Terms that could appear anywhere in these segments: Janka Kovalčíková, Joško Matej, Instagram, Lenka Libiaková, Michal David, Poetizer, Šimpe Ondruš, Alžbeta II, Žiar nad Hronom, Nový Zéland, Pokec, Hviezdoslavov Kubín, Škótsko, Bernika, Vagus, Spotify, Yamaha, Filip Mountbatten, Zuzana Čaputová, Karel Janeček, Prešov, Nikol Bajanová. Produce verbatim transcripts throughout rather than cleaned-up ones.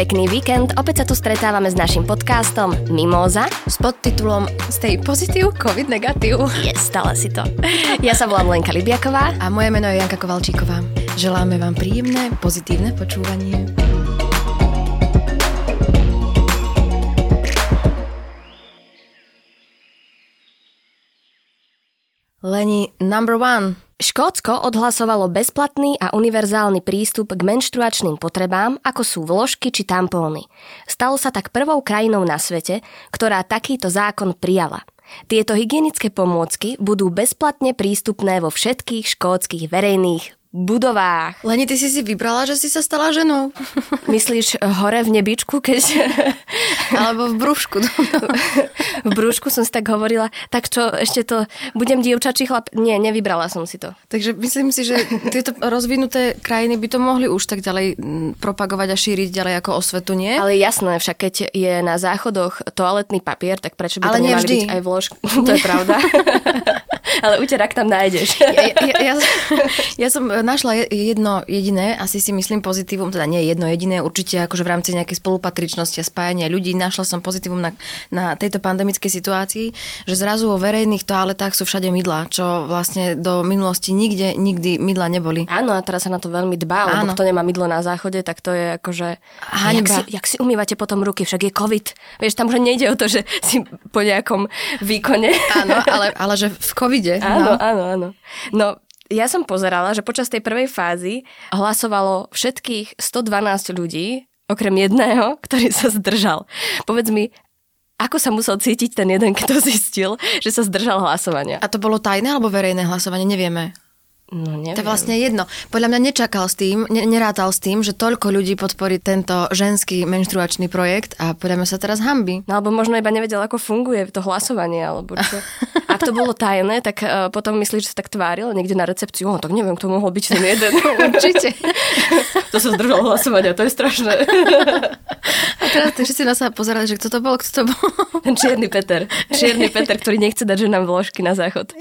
pekný víkend. Opäť sa tu stretávame s našim podcastom Mimoza s podtitulom Stay Positive, COVID Negative. Je, stala si to. Ja sa volám Lenka Libiaková. A moje meno je Janka Kovalčíková. Želáme vám príjemné, pozitívne počúvanie. Leni, number one. Škótsko odhlasovalo bezplatný a univerzálny prístup k menštruačným potrebám, ako sú vložky či tampóny. Stalo sa tak prvou krajinou na svete, ktorá takýto zákon prijala. Tieto hygienické pomôcky budú bezplatne prístupné vo všetkých škótskych verejných budovách. Leni, ty si si vybrala, že si sa stala ženou. Myslíš hore v nebičku, keď... Alebo v brúšku. V brúšku som si tak hovorila. Tak čo, ešte to, budem dievčačí chlap... Nie, nevybrala som si to. Takže myslím si, že tieto rozvinuté krajiny by to mohli už tak ďalej propagovať a šíriť ďalej ako osvetu, nie? Ale jasné, však keď je na záchodoch toaletný papier, tak prečo by ale to nemali vždy byť aj vložku? To je pravda. Ale uterák tam nájdeš. Ja, ja, ja, ja som našla jedno jediné, asi si myslím pozitívum, teda nie jedno jediné, určite akože v rámci nejakej spolupatričnosti a spájania ľudí, našla som pozitívum na, na tejto pandemickej situácii, že zrazu vo verejných toaletách sú všade mydlá, čo vlastne do minulosti nikde, nikdy mydlá neboli. Áno, a teraz sa na to veľmi dbá, áno. Lebo kto nemá mydlo na záchode, tak to je akože... Aha, jak, si, jak si umývate potom ruky, však je COVID. Vieš, tam už nejde o to, že si po nejakom výkone. Áno, ale, ale že v covide. Áno, no. áno, áno. No, ja som pozerala, že počas tej prvej fázy hlasovalo všetkých sto dvanásť ľudí, okrem jedného, ktorý sa zdržal. Povedz mi, ako sa musel cítiť ten jeden, kto zistil, že sa zdržal hlasovania? A to bolo tajné alebo verejné hlasovanie? Nevieme. No, neviem. To je vlastne jedno. Podľa mňa nečakal s tým, ne, nerátal s tým, že toľko ľudí podporí tento ženský menštruačný projekt a podľa mňa sa teraz hanbí. No alebo možno iba nevedel, ako funguje to hlasovanie, alebo čo. Ak to bolo tajné, tak uh, potom myslíš, že sa tak tváril niekde na recepciu. Oh, tak neviem, kto mohol byť ten jeden. Určite. To sa zdržal hlasovania, to je strašné. A teraz všetci na sa pozerali, že kto to bol, kto to bol. Ten čierny Peter. Čierny Peter, ktorý nechce dať ženám vložky na záchod.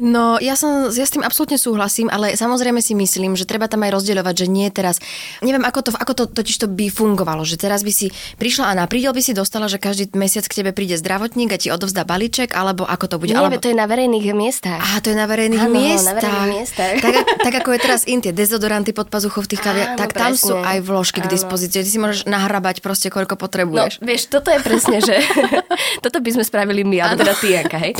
No, ja som, ja s tým absolútne súhlasím, ale samozrejme si myslím, že treba tam aj rozdeľovať, že nie teraz. Neviem, ako to, ako to totiž to by fungovalo, že teraz by si prišla a na prídel by si dostala, že každý mesiac k tebe príde zdravotník a ti odovzdá balíček, alebo ako to bude. Nie, alebo... to je na verejných miestach. Á, to je na verejných ano, miestach. Na verejných miestach. Tak, tak ako je teraz in tie dezodoranty pod pazuchou v tých kaviarniach, tak tam presne sú aj vložky k dispozícii. Ty si môžeš nahrabať proste koľko potrebuješ. No, vieš, toto je presne, že toto by sme spravili my, alebo teda ty, Janka, hej.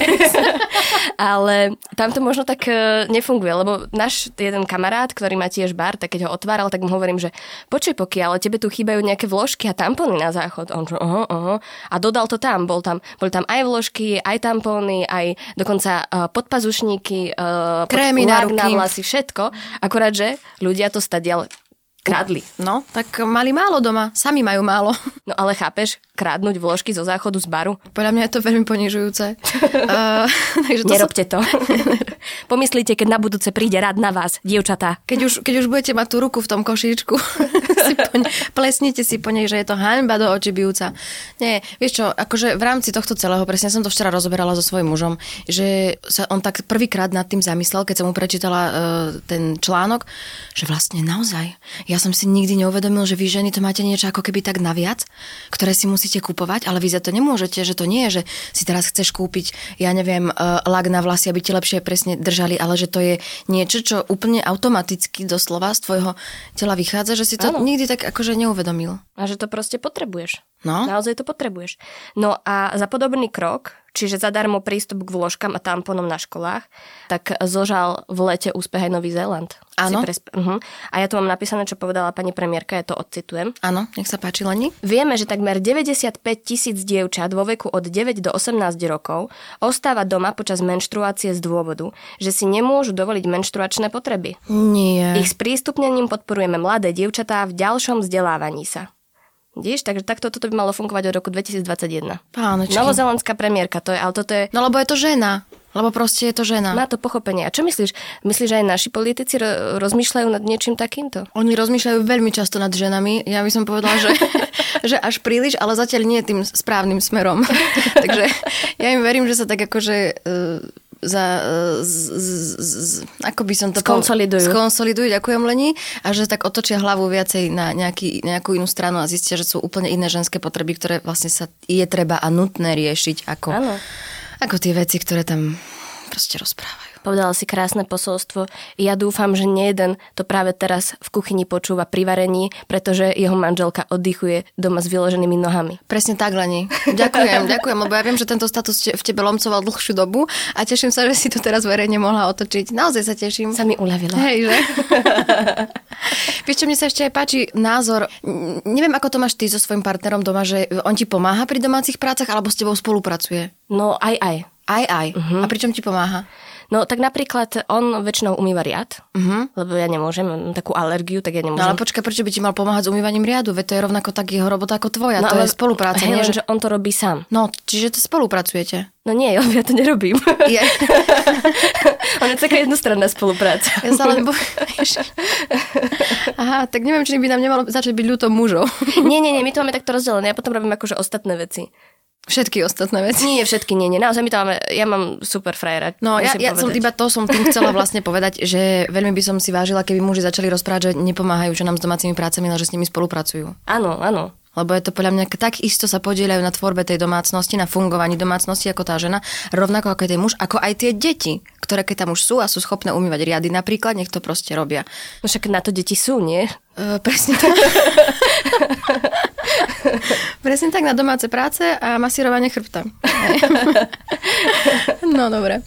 Ale tam to možno tak nefunguje, lebo náš jeden kamarát, ktorý má tiež bar, tak keď ho otváral, tak mu hovorím, že počuj poky, ale tebe tu chýbajú nejaké vložky a tampóny na záchod. On že oho, oho. A dodal to tam, bol tam, boli tam aj vložky, aj tampóny, aj dokonca podpazušníky, krémy na ruky, na vlasy, všetko. Akorát, že ľudia to stadiaľ kradli. No, tak mali málo doma. Sami majú málo. No ale chápeš, krádnuť vložky zo záchodu z baru? Podľa mňa je to veľmi ponižujúce. uh, takže to Nerobte sa... to. Pomyslite, keď na budúce príde rád na vás, dievčatá. Keď už, keď už budete mať tú ruku v tom košíčku, si ne... plesnite si po nej, že je to hanba do očí bijúca. Nie, vieš čo, akože v rámci tohto celého, presne som to včera rozoberala so svojím mužom, že sa on tak prvýkrát nad tým zamyslel, keď som mu prečítala uh, ten článok, že vlastne naozaj... Ja som si nikdy neuvedomil, že vy ženy to máte niečo ako keby tak naviac, ktoré si musíte kúpovať, ale vy za to nemôžete, že to nie je, že si teraz chceš kúpiť, ja neviem, lak na vlasy, aby ti lepšie presne držali, ale že to je niečo, čo úplne automaticky doslova z tvojho tela vychádza, že si to ano. Nikdy tak akože neuvedomil. A že to proste potrebuješ. No. Naozaj to potrebuješ. No a za podobný krok... Čiže zadarmo prístup k vložkám a tamponom na školách, tak zožal v lete úspech aj Nový Zéland. Áno. Presp- uh-huh. A ja tu mám napísané, čo povedala pani premiérka, ja to odcitujem. Áno, nech sa páči, Lani. Vieme, že takmer deväťdesiatpäť tisíc dievčat vo veku od deväť do osemnástich rokov ostáva doma počas menštruácie z dôvodu, že si nemôžu dovoliť menštruačné potreby. Nie. Ich sprístupnením podporujeme mladé dievčatá v ďalšom vzdelávaní sa. Vidíš, takže takto toto by malo fungovať od roku dvetisícdvadsaťjeden. Pánočky. Novozelandská premiérka, to je, ale toto je... No lebo je to žena. Lebo proste je to žena. Má to pochopenie. A čo myslíš? Myslíš, že aj naši politici ro- rozmýšľajú nad niečím takýmto? Oni rozmýšľajú veľmi často nad ženami. Ja by som povedala, že, že až príliš, ale zatiaľ nie tým správnym smerom. Takže ja im verím, že sa tak akože... Uh... za, z, z, z, ako by som to... Skonsolidujú. Skonsolidujú, ďakujem Leni. A že tak otočia hlavu viacej na nejaký, nejakú inú stranu a zistia, že sú úplne iné ženské potreby, ktoré vlastne sa je treba a nutné riešiť ako, ako tie veci, ktoré tam proste rozprávajú. Povedala si krásne posolstvo. Ja dúfam, že nejeden to práve teraz v kuchyni počúva pri varení, pretože jeho manželka oddychuje doma s vyloženými nohami. Presne tak, Leni. Ďakujem, ďakujem, lebo ja viem, že tento status v tebe lomcoval dlhšiu dobu a teším sa, že si to teraz verejne mohla otočiť. Naozaj sa teším. Sa mi uľavila. Hej, že? Vieš čo, mne sa ešte aj páči názor. Neviem, ako to máš ty so svojím partnerom doma, že on ti pomáha pri domácich prácach alebo s tebou spolupracuje? No, aj aj. Aj aj. Uh-huh. A pri čom ti pomáha? No tak napríklad on väčšinou umýva riad, uh-huh. lebo ja nemôžem, mám takú alergiu, tak ja nemôžem. No, ale počkaj, prečo by ti mal pomáhať s umývaním riadu? Veď to je rovnako tak jeho robota ako tvoja, no, to ale, je spolupráca. Hej, nie, len, že... že on to robí sám. No, čiže to spolupracujete. No nie, ja to nerobím. Je. Ona je taká jednostranná spolupráca. Ja sa len bojíš. Aha, tak neviem, či by nám nemalo začať byť ľúto mužov. Nie, nie, nie, my to máme takto rozdelené, ja potom robím akože ostatné veci. Všetky ostatné veci. Nie, všetky, nie, nie. Naozaj my to máme, ja mám super frajera. No, ja, ja som iba to som tým chcela vlastne povedať, že veľmi by som si vážila, keby muži začali rozprávať, že nepomáhajú, že nám s domácimi prácami, ale že s nimi spolupracujú. Áno, áno. Lebo je to podľa mňa tak isto sa podieľajú na tvorbe tej domácnosti, na fungovaní domácnosti ako tá žena, rovnako ako aj ten muž, ako aj tie deti, ktoré keď tam už sú a sú schopné umývať riady napríklad, nech to proste robia. No však na to deti sú, nie? Uh, presne tak. Presne tak, na domáce práce a masírovanie chrbta. No, dobre.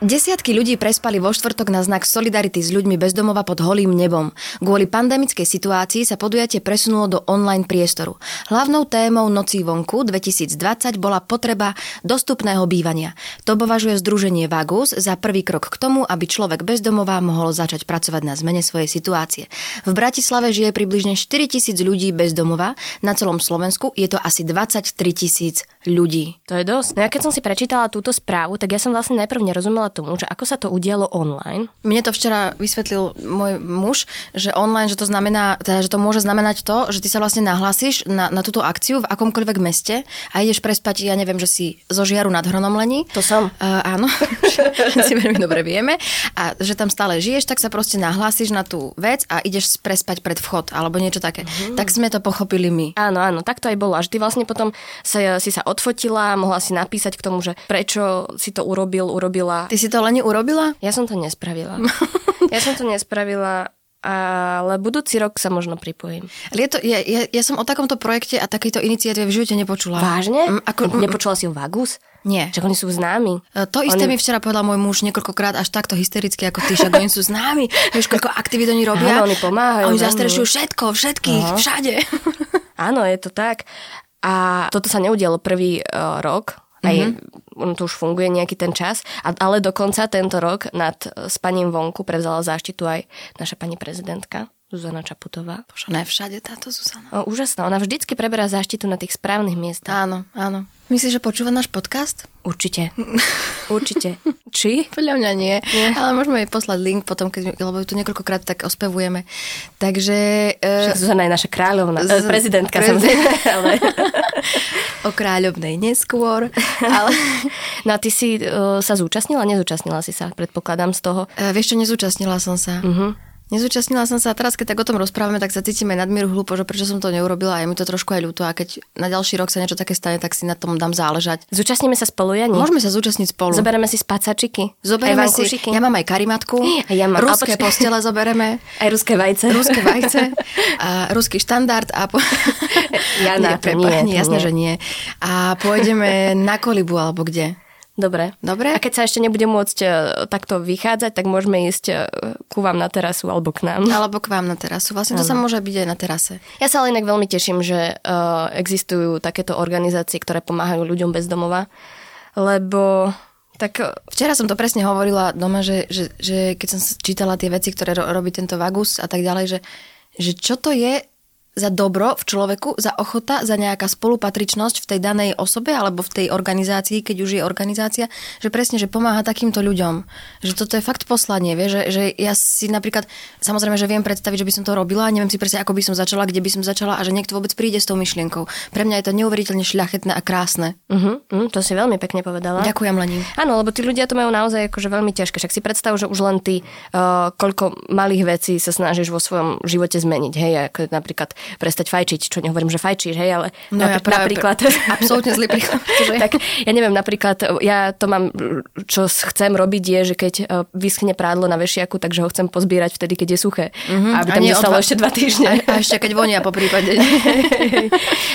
Desiatky ľudí prespali vo štvrtok na znak solidarity s ľuďmi bezdomova pod holým nebom. Kvôli pandemickej situácii sa podujatie presunulo do online priestoru. Hlavnou témou Nocí vonku dvetisícdvadsať bola potreba dostupného bývania. To považuje združenie Vagus za prvý krok k tomu, aby človek bezdomova mohol začať pracovať na zmene svojej situácie. V Bratislave žije približne štyritisíc ľudí bezdomova, na celom Slovensku je to asi dvadsaťtri tisíc ľudí. To je dosť. No ja keď som si prečítala túto správu, tak ja som vlastne najprv nerozumela tomu, že ako sa to udialo online. Mne to včera vysvetlil môj muž, že online, že to znamená, teda, že to môže znamenať to, že ty sa vlastne nahlásíš na, na túto akciu v akomkoľvek meste a ideš prespať, ja neviem, že si zo Žiaru nad Hronom, Lení. To som. Uh, áno, si veľmi dobre vieme. A že tam stále žiješ, tak sa proste nahlásíš na tú vec a ideš prespať pred vchod alebo niečo také. Mm. Tak sme to pochopili my. Áno, áno, tak to aj bolo. Až ty vlastne potom sa, si sa odfotila, mohla si napísať k tomu, že prečo si to urobil, urobila. Ty si to Leni urobila? Ja som to nespravila. Ja som to nespravila, ale budúci rok sa možno pripojím. Ale je to, ja, ja, ja som o takomto projekte a takejto iniciatíve v živote nepočula. Vážne? Mm, ako, mm, nepočula si o Vagus? Nie. Čak oni sú známi. To isté oni... mi včera povedal môj muž niekoľkokrát až takto hystericky ako ty, však oni sú známi. Vieš, koľko aktivít oni robia. Áno, oni pomáhajú. Oni zastrešujú všetko, všetkých, Aha. všade. Áno, je to tak. A toto sa neudialo prvý uh, rok. Aj mm-hmm. on to už funguje nejaký ten čas, ale dokonca tento rok nad spaním vonku prevzala záštitu aj naša pani prezidentka Zuzana Čaputová. Bože, ne všade táto Zuzana. O, úžasná, ona vždycky preberá záštitu na tých správnych miestach. Áno, áno. Myslíš, že počúva náš podcast? Určite. Určite. Či? Podľa mňa nie. nie. Ale môžeme jej poslať link potom, keď, lebo ju tu niekoľkokrát tak ospevujeme. Takže... Uh, Zuzana je naša kráľovna. Z... Prezidentka Prezident. som. Ale... O kráľovnej neskôr. Ale... No a ty si uh, sa zúčastnila? Nezúčastnila si sa, predpokladám z toho. Uh, vieš čo, nezúčastnila som sa. Uh-huh. Nezúčastnila som sa a teraz, keď tak o tom rozprávame, tak sa cítime nadmieru hlúpo, že prečo som to neurobila a je mi to trošku aj ľúto a keď na ďalší rok sa niečo také stane, tak si na tom dám záležať. Zúčastníme sa spolu, Jani? Môžeme sa zúčastniť spolu. Zoberieme si spacačiky. Zoberieme si. Ja mám aj karimatku. A ja mám ruské postele zoberieme. Aj ruské vajce. Ruské vajce. A ruský štandard a po... Ja na to nie. Jasné, že nie. A pôjdeme na Kolibu alebo kde? Dobre. Dobre. A keď sa ešte nebude môcť takto vychádzať, tak môžeme ísť ku vám na terasu alebo k nám. Alebo k vám na terasu. Vlastne to ano. Sa môže byť aj na terase. Ja sa ale inak veľmi teším, že uh, existujú takéto organizácie, ktoré pomáhajú ľuďom bez domova, lebo... Tak včera som to presne hovorila doma, že, že, že keď som čítala tie veci, ktoré robí tento Vagus a tak ďalej, že, že čo to je za dobro v človeku, za ochota, za nejaká spolupatričnosť v tej danej osobe alebo v tej organizácii, keď už je organizácia, že presne, že pomáha takýmto ľuďom. Že toto je fakt poslanie, vie, že, že ja si napríklad, samozrejme, že viem predstaviť, že by som to robila, neviem si presne, ako by som začala, kde by som začala a že niekto vôbec príde s tou myšlienkou. Pre mňa je to neuveriteľne šľachetné a krásne. Uh-huh, uh, to si veľmi pekne povedala. Ďakujem, Lení. Áno, lebo tí ľudia to majú naozaj akože veľmi ťažké. Však si predstav, že už len ty uh, koľko malých vecí sa snažíš vo svojom živote zmeniť, hej, ako napríklad prestať fajčiť, čo nehovorím, že fajčíš, hej, ale no napr- ja napríklad... Absolútne zlý príklad. Tak ja neviem, napríklad, ja to mám, čo chcem robiť je, že keď vyschne prádlo na vešiaku, takže ho chcem pozbierať vtedy, keď je suché. Mm-hmm. Aby tam nestalo odva... ešte dva týždne. A, a ešte keď vonia po prípade.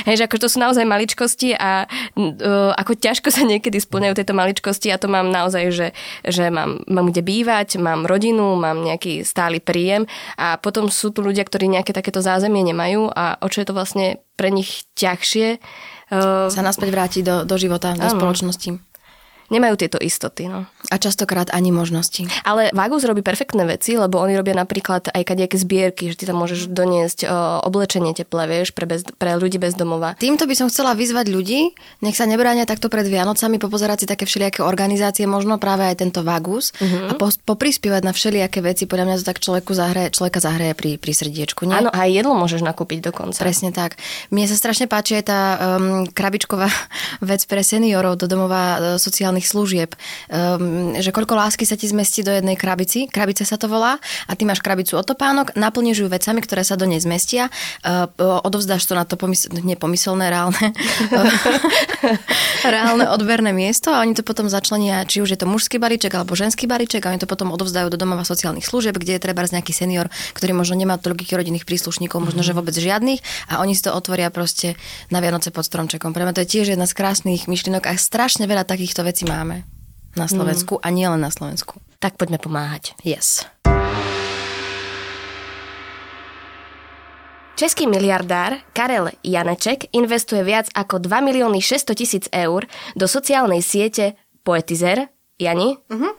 Hej, že ako to sú naozaj maličkosti a uh, ako ťažko sa niekedy splňajú tieto maličkosti. Ja to mám naozaj, že, že mám, mám kde bývať, mám rodinu, mám nejaký stály príjem a potom sú tu ľudia, ktorí nejaké takéto zázemie nemajú a o čo je to vlastne pre nich ťažšie Uh, sa naspäť vrátiť do, do života, áno, do spoločnosti. Nemajú tieto istoty. No. A častokrát ani možnosti. Ale Vagus robí perfektné veci, lebo oni robia napríklad aj kadejaké zbierky, že ty tam môžeš doniesť o, oblečenie teplé, vieš, pre, bez, pre ľudí bez domova. Týmto by som chcela vyzvať ľudí, nech sa nebránia takto pred Vianocami, popozerať si také všelijaké organizácie, možno práve aj tento Vagus, uh-huh, a po, poprispievať na všelijaké veci. Podľa mňa to tak človeku zahreje, človeka zahreje pri, pri srdiečku. Áno, aj jedlo môžeš nakúpiť dokonca. Presne tak. Mne sa strašne páči aj tá um, krabičková vec pre seniorov do domova sociálnych služieb. Um, že koľko lásky sa ti zmestí do jednej krabici, krabica sa to volá, a ty máš krabicu od topánok, naplníš ju vecami, ktoré sa do nej zmestia, uh, odovzdáš to na to pomysl- nepomyselné, reálne reálne odberné miesto a oni to potom začlenia, či už je to mužský balíček alebo ženský balíček, a oni to potom odovzdajú do domova sociálnych služieb, kde je trebárs nejaký senior, ktorý možno nemá toľkých rodinných príslušníkov, možno že vôbec žiadnych, a oni si to otvoria proste na Vianoce pod stromčekom. Pre mňa to je tiež jedna z krásnych myšlienok a strašne veľa takýchto vecí máme na Slovensku, mm. a nie len na Slovensku. Tak poďme pomáhať. Yes. Český miliardár Karel Janeček investuje viac ako dva milióny šesťsto tisíc eur do sociálnej siete Poetizer. Jani? Mhm.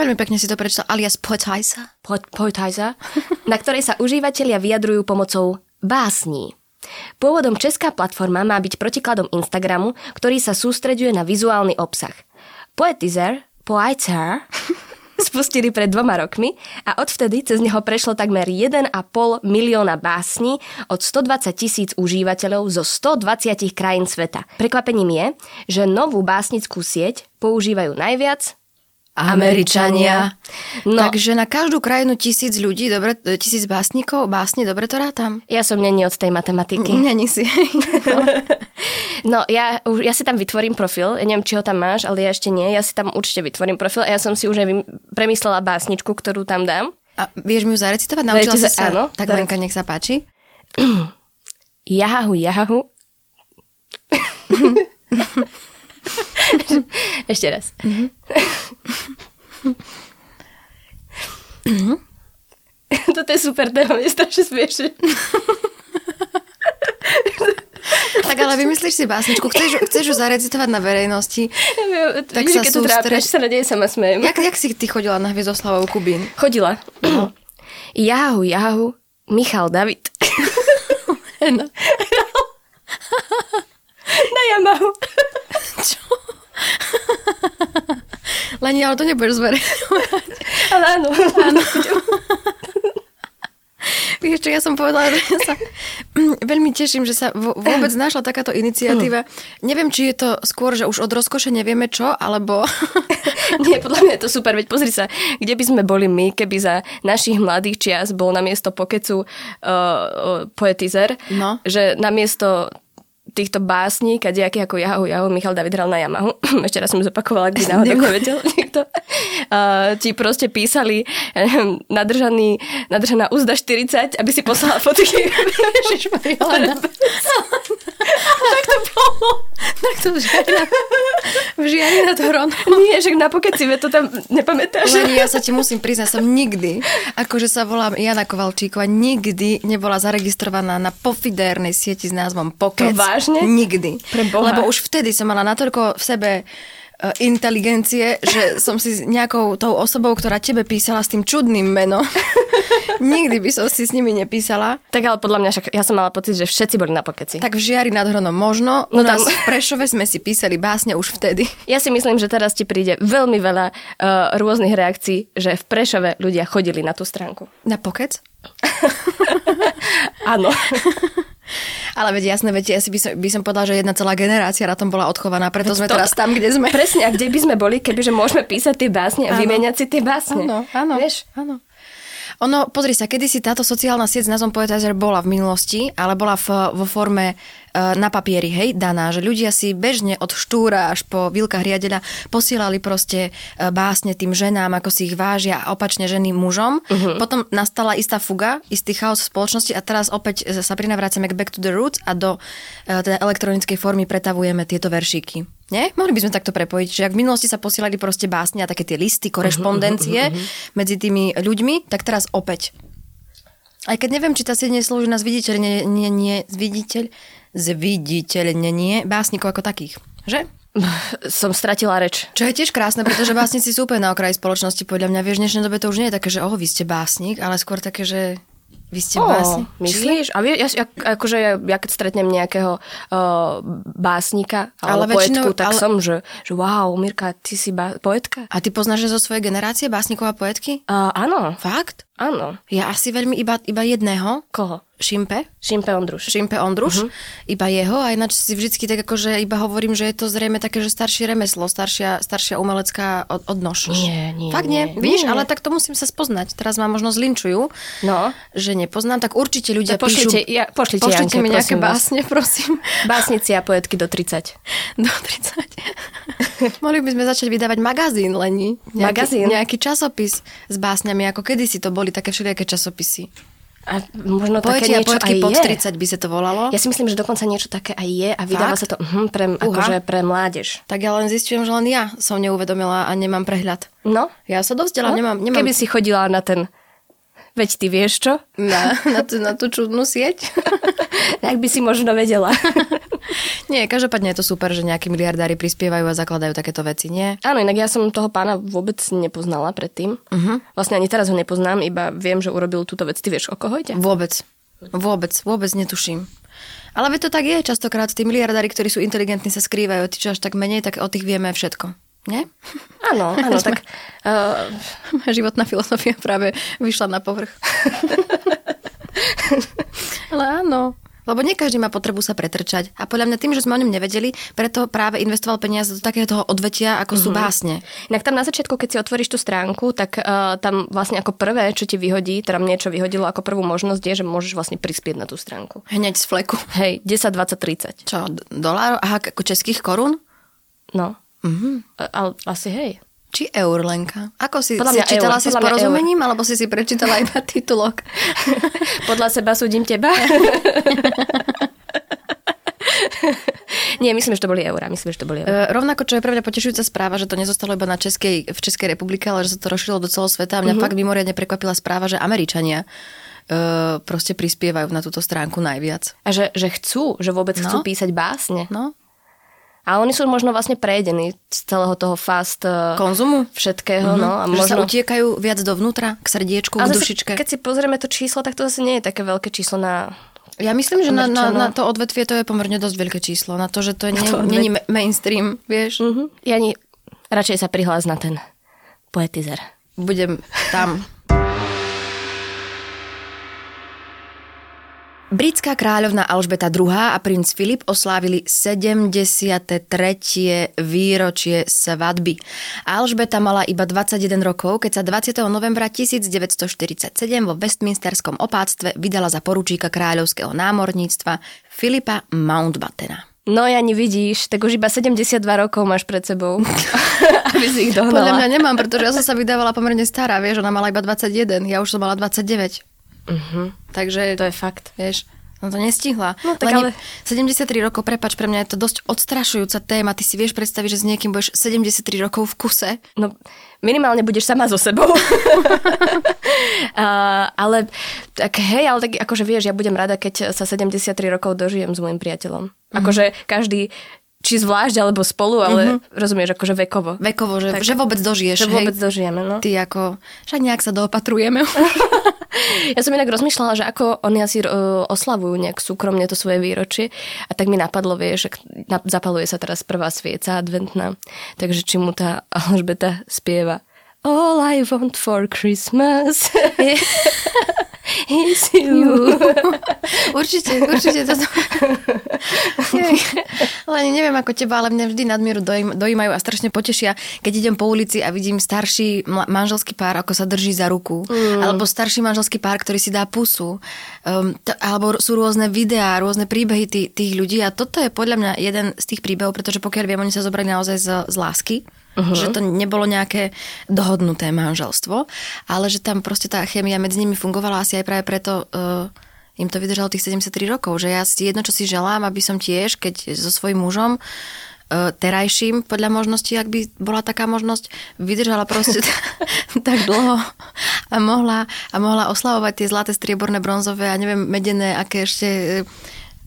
Veľmi pekne si to prečítal, alias Poetizer. Po- Poetizer. Na ktorej sa užívateľia vyjadrujú pomocou básní. Pôvodom česká platforma má byť protikladom Instagramu, ktorý sa sústreďuje na vizuálny obsah. Poetizer, Poetizer spustili pred dvoma rokmi a odvtedy cez neho prešlo takmer jeden a pol milióna básní od stodvadsať tisíc užívateľov zo stodvadsať krajín sveta. Prekvapením je, že novú básnickú sieť používajú najviac Američania. No. Takže na každú krajinu tisíc ľudí, dobre, tisíc básnikov, básni, dobre to rátam. Ja som neni od tej matematiky. Neni si. No, ja, ja si tam vytvorím profil, ja neviem, či ho tam máš, ale ja ešte nie, ja si tam určite vytvorím profil a ja som si už aj premyslela básničku, ktorú tam dám. A vieš mi ju zarecitovať? Naučila si sa? Áno. Tak, Lenka, nech sa páči. Jahahu, jahahu. Ešte raz. Mm-hmm. Mm-hmm. Toto je super téma, mne strašne smieši. Tak ale vymyslíš si básničku, chceš, chceš ju zarecitovať na verejnosti. Ja, tak sa sústreď. Keď to trápiš, sa nadej, sama smejem. Jak, jak si ty chodila na Hviezdoslavov Kubín? Chodila. No. Jahu, jahu, Michal David. No. Na Yamahu. Čo? Lani, ale to nebudeš zverejňovať. Ale áno. Áno. Vieš čo, ja som povedala, že sa veľmi teším, že sa vôbec našla takáto iniciatíva. Neviem, či je to skôr, že už od rozkoše nevieme čo, alebo... Nie, podľa mňa je to super, veď pozri sa, kde by sme boli my, keby za našich mladých čias bol namiesto Pokecu uh, Poetizer, no. Že namiesto týchto básník a diaky ako Jahu, Jahu, Michal David hral na Yamahu. Ešte raz som zopakovala, kde náhodou nevedel niekto. Uh, ti proste písali ja neviem, nadržaný, nadržaná úzda štyridsať, aby si poslala fotky. Ježišmaria, Lana. Tak to bolo. Tak to v Žiari nad Hronom. Nie, že na Pokeci, to tam nepamätáš. Lani, ja sa ti musím priznať, som nikdy, akože sa volám Janka Kovalčíková, nikdy nebola zaregistrovaná na pofidérnej sieti s názvom Pokec. Nikdy. Lebo už vtedy som mala natoľko v sebe inteligencie, že som si nejakou tou osobou, ktorá tebe písala s tým čudným menom, nikdy by som si s nimi nepísala. Tak ale podľa mňa, však ja som mala pocit, že všetci boli na Pokeci. Tak v Žiari nad Hronom možno, no tam... v Prešove sme si písali básne už vtedy. Ja si myslím, že teraz ti príde veľmi veľa uh, rôznych reakcií, že v Prešove ľudia chodili na tú stránku. Na Pokec? Áno. Ale veď jasné, veď, ja si by som, by som povedala, že jedna celá generácia na tom bola odchovaná, preto sme to, teraz tam, kde sme. Presne, a kde by sme boli, kebyže môžeme písať tie básne a vymeniať si tie básne. Áno, áno, vieš? Áno. Ono, pozri sa, kedysi táto sociálna sieť s názvom Poetizer bola v minulosti, ale bola v, vo forme e, na papieri, hej, daná, že ľudia si bežne od Štúra až po Vilka Hriadeľa posielali proste e, básne tým ženám, ako si ich vážia, a opačne ženy mužom. Uh-huh. Potom nastala istá fuga, istý chaos v spoločnosti a teraz opäť sa prinavrácame k back to the roots a do e, teda elektronickej formy pretavujeme tieto veršíky. Nie? Mohli by sme takto prepojiť, že ak v minulosti sa posielali proste básne a také tie listy, korešpondencie uh-huh, uh-huh, uh-huh. medzi tými ľuďmi, tak teraz opäť. Aj keď neviem, či tá sieť neslúži na zviditeľne, nie, nie, zviditeľ, zviditeľne, nie, básnikov ako takých, že? Som stratila reč. Čo je tiež krásne, pretože básnici sú úplne na okraji spoločnosti, podľa mňa. Vieš, v dnešnej dobe to už nie je také, že oho, vy ste básnik, ale skôr také, že... Vy ste oh, básnik? Myslíš? A vie, ja, akože ja, ja keď stretnem nejakého uh, básnika alebo ale poetku, väčšinou, tak ale... som, že, že wow, Mirka, ty si ba- poetka? A ty poznáš zo svojej generácie básnikov a poetky? Uh, áno. Fakt? Áno. Ja asi veľmi iba, iba jedného. Koho? Šimpe. Šimpe Ondruš. Šimpe Ondruš. Uh-huh. Iba jeho. A ináč si vždycky tak akože iba hovorím, že je to zrejme také, že staršie remeslo, staršia, staršia umelecká od, odnož. Nie, nie, Fakt nie. nie. Víš, nie, ale nie. Tak to musím sa spoznať. Teraz ma možno zlinčujú. No. Že nepoznám, tak určite ľudia tak pošlite, píšu... Ja, pošlite, pošlite Janke, mi nejaké básne, prosím. Básnici a poetky do tridsať. Do tridsať. Mohli by sme začať vydávať magazín, Leni. Nejaký, magazín? Nejaký časopis s básňami, ako kedysi to boli také všelijaké časopisy. A možno Poeti také niečo aj je. Pod tridsať by sa to volalo. Ja si myslím, že dokonca niečo také aj je a vydáva Fakt? Sa to uh-huh, pre, akože pre mládež. Tak ja len zistujem, že len ja som neuvedomila a nemám prehľad. No? Ja sa dovzdelám, no? nemám, nemám... Keby si chodila na ten... Veď ty vieš čo? Na, na, tú, na tú čudnú sieť? Tak by si možno vedela. Nie, každopádne je to super, že nejakí miliardári prispievajú a zakladajú takéto veci, nie? Áno, inak ja som toho pána vôbec nepoznala predtým. Uh-huh. Vlastne ani teraz ho nepoznám, iba viem, že urobil túto vec. Ty vieš, o koho ide? Vôbec. Vôbec, vôbec netuším. Ale veď to tak je, častokrát tí miliardári, ktorí sú inteligentní, sa skrývajú. Tí, čo až tak menej, tak o tých vieme všetko. Nie? Áno, áno, tak... Uh, životná filozofia práve vyšla na povrch. Ale áno. Lebo nie každý má potrebu sa pretrčať. A podľa mňa tým, že sme o ňom nevedeli, preto práve investoval peniaze do takéhoto odvetia, ako mm-hmm. sú básne. Inak tam na začiatku, keď si otvoríš tú stránku, tak uh, tam vlastne ako prvé, čo ti vyhodí, teda mne čo vyhodilo ako prvú možnosť, je, že môžeš vlastne prispieť na tú stránku. Hneď z fleku. Hej, desať, dvadsať, tridsať. Čo, dolárov? Aha, ako českých korún? No. Mm-hmm. A, asi hej. Či eur, Lenka? Ako si, si čítala eur. Si s porozumením, eur. Alebo si si prečítala iba titulok? Podľa seba súdim teba. Nie, myslím, že to boli eurá. Myslím, že to boli eurá. E, rovnako, čo je pre mňa potešujúca správa, že to nezostalo iba na Českej, v Českej republike, ale že sa to rozšírilo do celého sveta. A mňa mm-hmm. fakt mimoriadne prekvapila správa, že Američania e, proste prispievajú na túto stránku najviac. A že, že chcú, že vôbec no. chcú písať básne. No. A oni sú možno vlastne prejedení z celého toho fast... konzumu? Všetkého, mm-hmm. no. A možno... Že sa utiekajú viac dovnútra, k srdiečku, ale k dušičke. Keď si pozrieme to číslo, tak to zase nie je také veľké číslo na... Ja myslím, že na, na, na to odvetvie to je pomerne dosť veľké číslo. Na to, že to nie je odvet... mainstream, vieš. Mm-hmm. Ja ani... radšej sa prihlás na ten Poetizer. Budem tam... Britská kráľovna Alžbeta druhá a princ Filip oslávili sedemdesiate tretie výročie svadby. Alžbeta mala iba dvadsaťjeden rokov, keď sa dvadsiateho novembra tisícdeväťstoštyridsaťsedem vo Westminsterskom opátstve vydala za poručíka kráľovského námorníctva Filipa Mountbattena. No ja nevidíš, tak už iba sedemdesiatdva rokov máš pred sebou, aby si ich dohnala. Podľa mňa nemám, pretože ja som sa vydávala pomerne stará, vieš, ona mala iba dvadsaťjeden, ja už som mala dvadsaťdeväť. Uh-huh. Takže to je fakt, vieš, som to nestihla. No, tak ale... sedemdesiattri rokov, prepáč, pre mňa je to dosť odstrašujúca téma. Ty si vieš predstaviť, že s niekým budeš sedemdesiattri rokov v kuse? No, minimálne budeš sama so sebou. uh, ale tak hej, ale tak akože vieš, ja budem rada, keď sa sedemdesiattri rokov dožijem s môjim priateľom. Uh-huh. Akože každý či zvlášť alebo spolu, ale mm-hmm. rozumieš, akože vekovo. Vekovo, že, tak, že vôbec dožiješ. Že vôbec hej, dožijeme, no. Ty ako, však nejak sa doopatrujeme. Ja som inak rozmýšľala, že ako oni asi oslavujú nejak súkromne to svoje výročie a tak mi napadlo, vieš, že zapaluje sa teraz prvá svieca adventná, takže či mu tá Alžbeta spieva All I want for Christmas is you. Určite, určite toto. Len neviem ako teba, ale mňa vždy nadmieru dojímajú a strašne potešia, keď idem po ulici a vidím starší manželský pár, ako sa drží za ruku. Mm. Alebo starší manželský pár, ktorý si dá pusu. Um, t- alebo sú rôzne videá, rôzne príbehy t- tých ľudí a toto je podľa mňa jeden z tých príbehov, pretože pokiaľ viem, oni sa zobrali naozaj z, z lásky. Uh-huh. Že to nebolo nejaké dohodnuté manželstvo, ale že tam proste tá chémia medzi nimi fungovala asi aj práve preto uh, im to vydržalo tých sedemdesiattri rokov, že ja si jedno, čo si želám, aby som tiež, keď so svojím mužom uh, terajším, podľa možnosti, ak by bola taká možnosť, vydržala proste t- tak dlho a mohla, a mohla oslavovať tie zlaté, strieborné, bronzové a neviem, medené, aké ešte uh,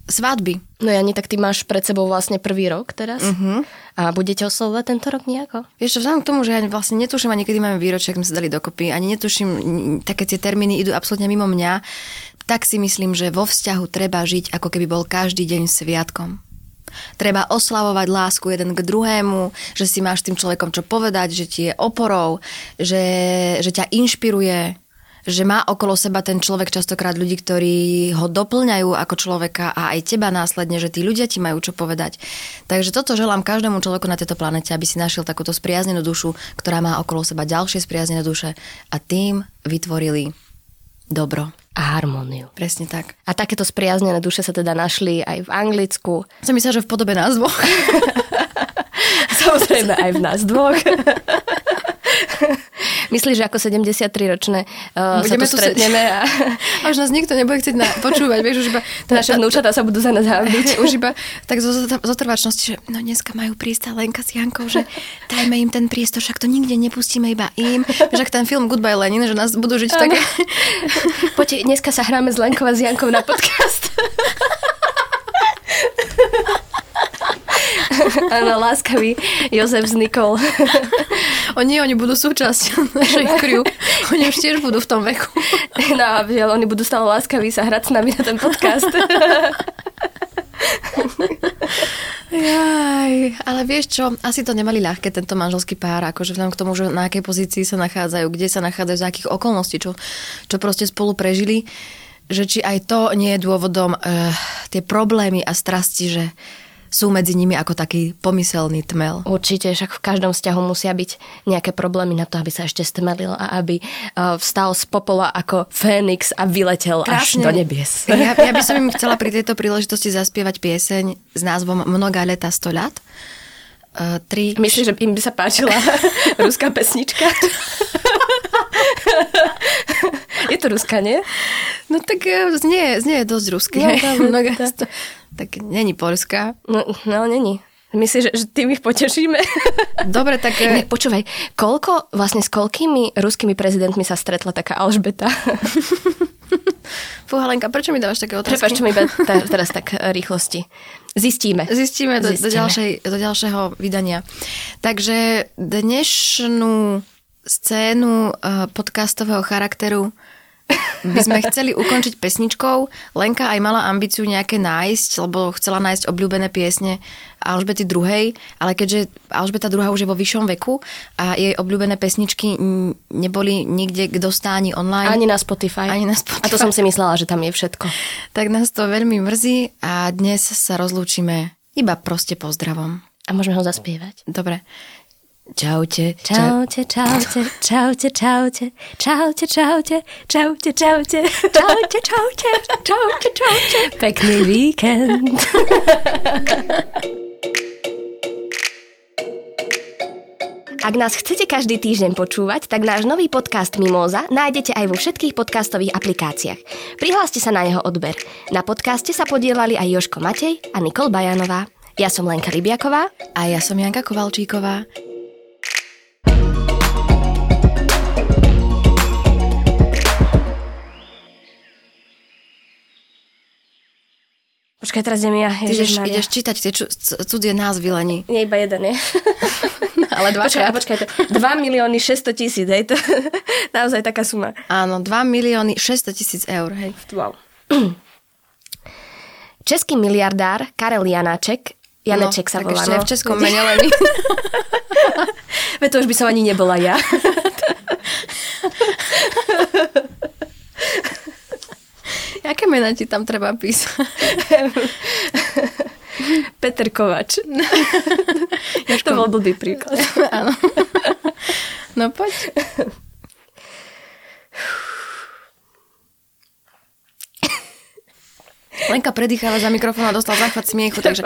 svadby. No Jani, tak ty máš pred sebou vlastne prvý rok teraz. Uh-huh. A budete oslovovať tento rok nejako? Vieš čo, vzhľadom k tomu, že ja vlastne netuším ani kedy máme výročie, ak sme sa dali dokopy, ani netuším, také tie termíny idú absolútne mimo mňa, tak si myslím, že vo vzťahu treba žiť, ako keby bol každý deň sviatkom. Treba oslavovať lásku jeden k druhému, že si máš tým človekom čo povedať, že ti je oporou, že, že ťa inšpiruje, že má okolo seba ten človek častokrát ľudí, ktorí ho doplňajú ako človeka a aj teba následne, že tí ľudia ti majú čo povedať. Takže toto želám každému človeku na tejto planete, aby si našiel takúto spriaznenú dušu, ktorá má okolo seba ďalšie spriaznené duše a tým vytvorili dobro a harmóniu. Presne tak. A takéto spriaznené duše sa teda našli aj v Anglicku. Som myslela, že v podobe nás dvoch. Samozrejme aj v nás dvoch. Myslíš, že ako sedemdesiatriročné uh, sa tu stretneme a... a už nás nikto nebude chcieť na... počúvať, vieš, už iba... Naše vnúčatá sa budú za nás hábiť. Už iba tak zo zotrvačnosti, že no dneska majú prísť Lenka s Jankou, že dajme im ten priestor, však to nikde nepustíme iba im. Vieš, ak ten film Goodbye Lenin, že nás budú žiť v také... Poďte, dneska sa hráme s Lenkou a s Jankou na podcast. Áno, láskavý Jozef z Nikol. Oni, oni budú súčasť našej crew. Oni už tiež budú v tom veku. No, ale oni budú stále láskaví sa hrať s nami na ten podcast. Jaj, ale vieš čo, asi to nemali ľahké tento manželský pár, akože vzhľadom k tomu, že na akej pozícii sa nachádzajú, kde sa nachádzajú, za akých okolností, čo, čo proste spolu prežili, že či aj to nie je dôvodom uh, tie problémy a strasti, že sú medzi nimi ako taký pomyselný tmel. Určite, však v každom vzťahu musia byť nejaké problémy na to, aby sa ešte stmelil a aby vstal z popola ako Fénix a vyletel krásne až do nebies. Ja, ja by som im chcela pri tejto príležitosti zaspievať pieseň s názvom Mnoga leta sto ľat. Uh, tri... Myslíš, že im by sa páčila ruská pesnička? Je to ruská, nie? No tak znie, znie dosť ruské. No, tak není polská. No, no není. Myslíš, že tým ich potešíme? Dobre, tak... Ne, počúvaj, koľko, vlastne s koľkými ruskými prezidentmi sa stretla taká Alžbeta? Fúha, Lenka, prečo mi dávaš také otázky? Prepáč, čo mi iba ta, teraz tak rýchlosti. Zistíme. Zistíme do, Zistíme. do, ďalšej, do ďalšieho vydania. Takže dnešnú scénu podcastového charakteru by sme chceli ukončiť pesničkou. Lenka aj mala ambíciu nejaké nájsť, lebo chcela nájsť obľúbené piesne Alžbety druhej, ale keďže Alžbeta druhá už je vo vyššom veku a jej obľúbené pesničky neboli nikde k dostání online. Ani na Spotify. Ani na Spotify. A to som si myslela, že tam je všetko. Tak nás to veľmi mrzí a dnes sa rozlúčime iba proste pozdravom. A môžeme ho zaspievať. Dobre. Čaute, čaute, čaute, čaute, čaute, čaute, čaute, čaute, čaute, čaute, čaute, čaute, čaute. Pekný víkend. Ak nás chcete každý týždeň počúvať, tak náš nový podcast Mimóza nájdete aj vo všetkých podcastových aplikáciách. Prihláste sa na jeho odber. Na podcaste sa podielali aj Joško Matej a Nikol Bajanová. Ja som Lenka Libiaková. A ja som Janka Kovalčíková. Počkaj, Počkaj, teraz idem ja. Ježiš, ideš čítať tie ču, cudzie názvy, Leni. Nie, iba jeden, nie. Ale dvakrát. Počkaj, počkaj. dva milióny šesťsto tisíc, hej. To naozaj taká suma. Áno, dva milióny šesťsto tisíc eur, hej. Wow. Český miliardár Karel Janeček. Janeček no, sa volá. No, tak ešte v českom mene, Leni. Veď to už by som ani nebola ja. Aké mená ti tam treba písať? Peter Kovač. To bol blbý príklad. Áno. No poď. Lenka predýchala za mikrofón a dostala záchvat smiechu. Takže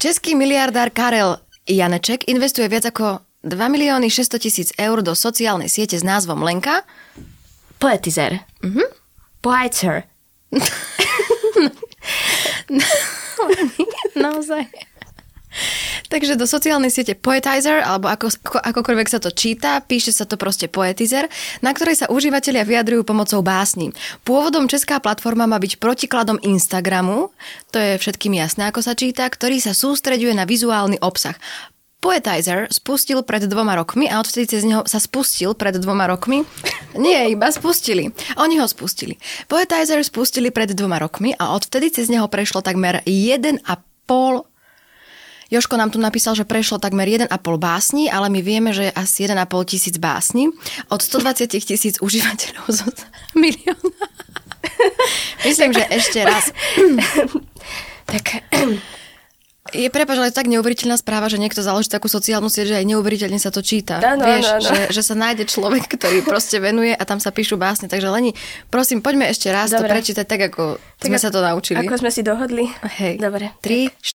český miliardár Karel Janeček investuje viac ako dva milióny šesťsto tisíc eur do sociálnej siete s názvom Lenka. Poetizer. Mhm. Poetizer. No, naozaj. Takže do sociálnej siete Poetizer, alebo ako, ako, akokoľvek sa to číta, píše sa to proste Poetizer, na ktorej sa užívateľia vyjadrujú pomocou básni. Pôvodom česká platforma má byť protikladom Instagramu, to je všetkým jasné, ako sa číta, ktorý sa sústreďuje na vizuálny obsah. Poetizer spustil pred dvoma rokmi a odtedy cez neho sa spustil pred dvoma rokmi. Nie, iba spustili. Oni ho spustili. Poetizer spustili pred dvoma rokmi a odtedy cez neho prešlo takmer jeden a pol... Joško nám tu napísal, že prešlo takmer jeden a pol básni, ale my vieme, že je asi jeden a pol tisíc básni. Od stodvadsať tisíc užívateľov zo milióna. Myslím, že ešte raz. Tak... Je prepáč, ale tak neuveriteľná správa, že niekto založí takú sociálnu sieť, že aj neuveriteľne sa to číta. Ano, Vieš, ano, ano. Že, že sa nájde človek, ktorý proste venuje a tam sa píšu básne. Takže Leni, prosím, poďme ešte raz Dobre. To prečítať tak, ako tak sme ako, sa to naučili. Ako sme si dohodli. Hej. Dobre. tri, štyri